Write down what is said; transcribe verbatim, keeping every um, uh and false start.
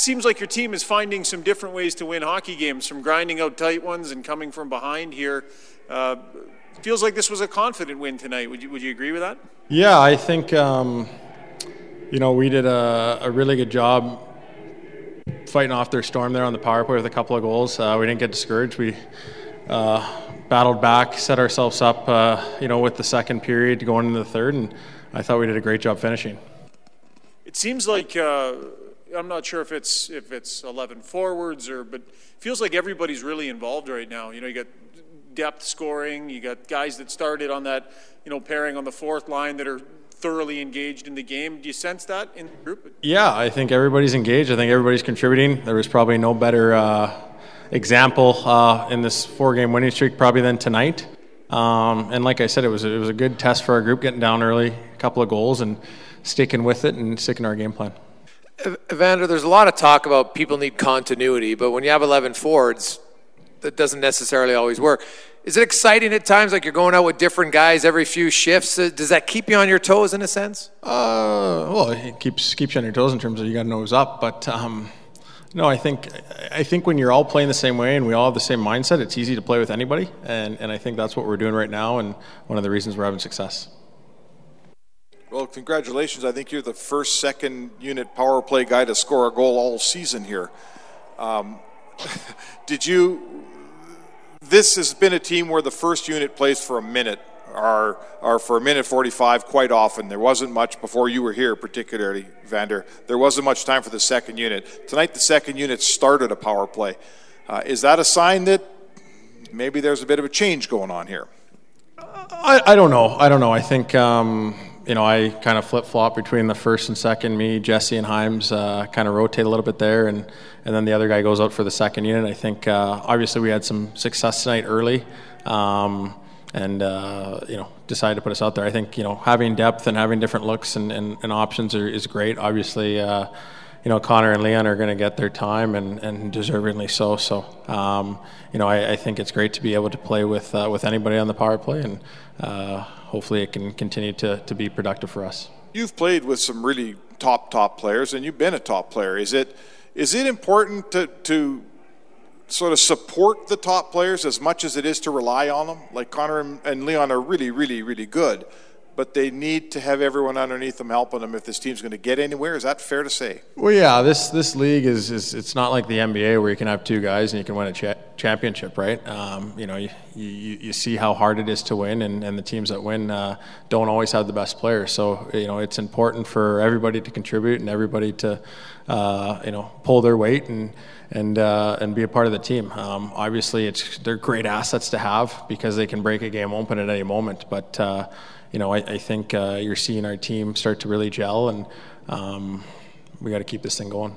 seems like your team is finding some different ways to win hockey games, from grinding out tight ones and coming from behind here. Uh, feels like this was a confident win tonight. Would you, would you agree with that? Yeah, I think, um, you know, we did a, a really good job fighting off their storm there on the power play with a couple of goals. Uh, we didn't get discouraged. We uh, battled back, set ourselves up, uh, you know, with the second period going into the third, and I thought we did a great job finishing. It seems like, uh, I'm not sure if it's if it's eleven forwards or, but it feels like everybody's really involved right now. You know, you got depth scoring, you got guys that started on that, you know, pairing on the fourth line that are thoroughly engaged in the game. Do you sense that in the group? Yeah, I think everybody's engaged. I think everybody's contributing. There was probably no better uh, example uh, in this four-game winning streak probably than tonight. Um, and like I said, it was it was a good test for our group, getting down early, a couple of goals, and sticking with it and sticking to our game plan. Evander, there's a lot of talk about people need continuity, but when you have eleven forwards, that doesn't necessarily always work. Is it exciting at times, like you're going out with different guys every few shifts? Does that keep you on your toes in a sense? Uh, well, it keeps keeps you on your toes in terms of you got to nose up. But um, no, I think I think when you're all playing the same way and we all have the same mindset, it's easy to play with anybody. And, and I think that's what we're doing right now, and one of the reasons we're having success. Well, congratulations. I think you're the first second-unit power play guy to score a goal all season here. Um, did you... This has been a team where the first unit plays for a minute or, or for a minute forty-five quite often. There wasn't much before you were here, particularly, Vander. There wasn't much time for the second unit. Tonight the second unit started a power play. Uh, is that a sign that maybe there's a bit of a change going on here? I, I don't know. I don't know. I think, um, you know, I kind of flip-flop between the first and second. Me, Jesse, and Himes uh, kind of rotate a little bit there, and, and then the other guy goes out for the second unit. I think uh, obviously we had some success tonight early um, and, uh, you know, decided to put us out there. I think, you know, having depth and having different looks and, and, and options are, is great. Obviously, uh, you know, Connor and Leon are going to get their time, and, and deservedly so. So, um, you know, I, I think it's great to be able to play with uh, with anybody on the power play, and uh, hopefully it can continue to, to be productive for us. You've played with some really top, top players, and you've been a top player. Is it is it important to, to sort of support the top players as much as it is to rely on them? Like Connor and, and Leon are really, really, really good, but they need to have everyone underneath them helping them if this team's going to get anywhere. Is that fair to say? Well, yeah, this this league is, is it's not like the N B A where you can have two guys and you can win a cha- championship, right? Um, you know, you, you you see how hard it is to win, and, and the teams that win uh, don't always have the best players. So, you know, it's important for everybody to contribute and everybody to, uh, you know, pull their weight and and uh, and be a part of the team. Um, obviously, it's they're great assets to have because they can break a game open at any moment, but uh, you know, I, I think uh, you're seeing our team start to really gel, and um, we got to keep this thing going.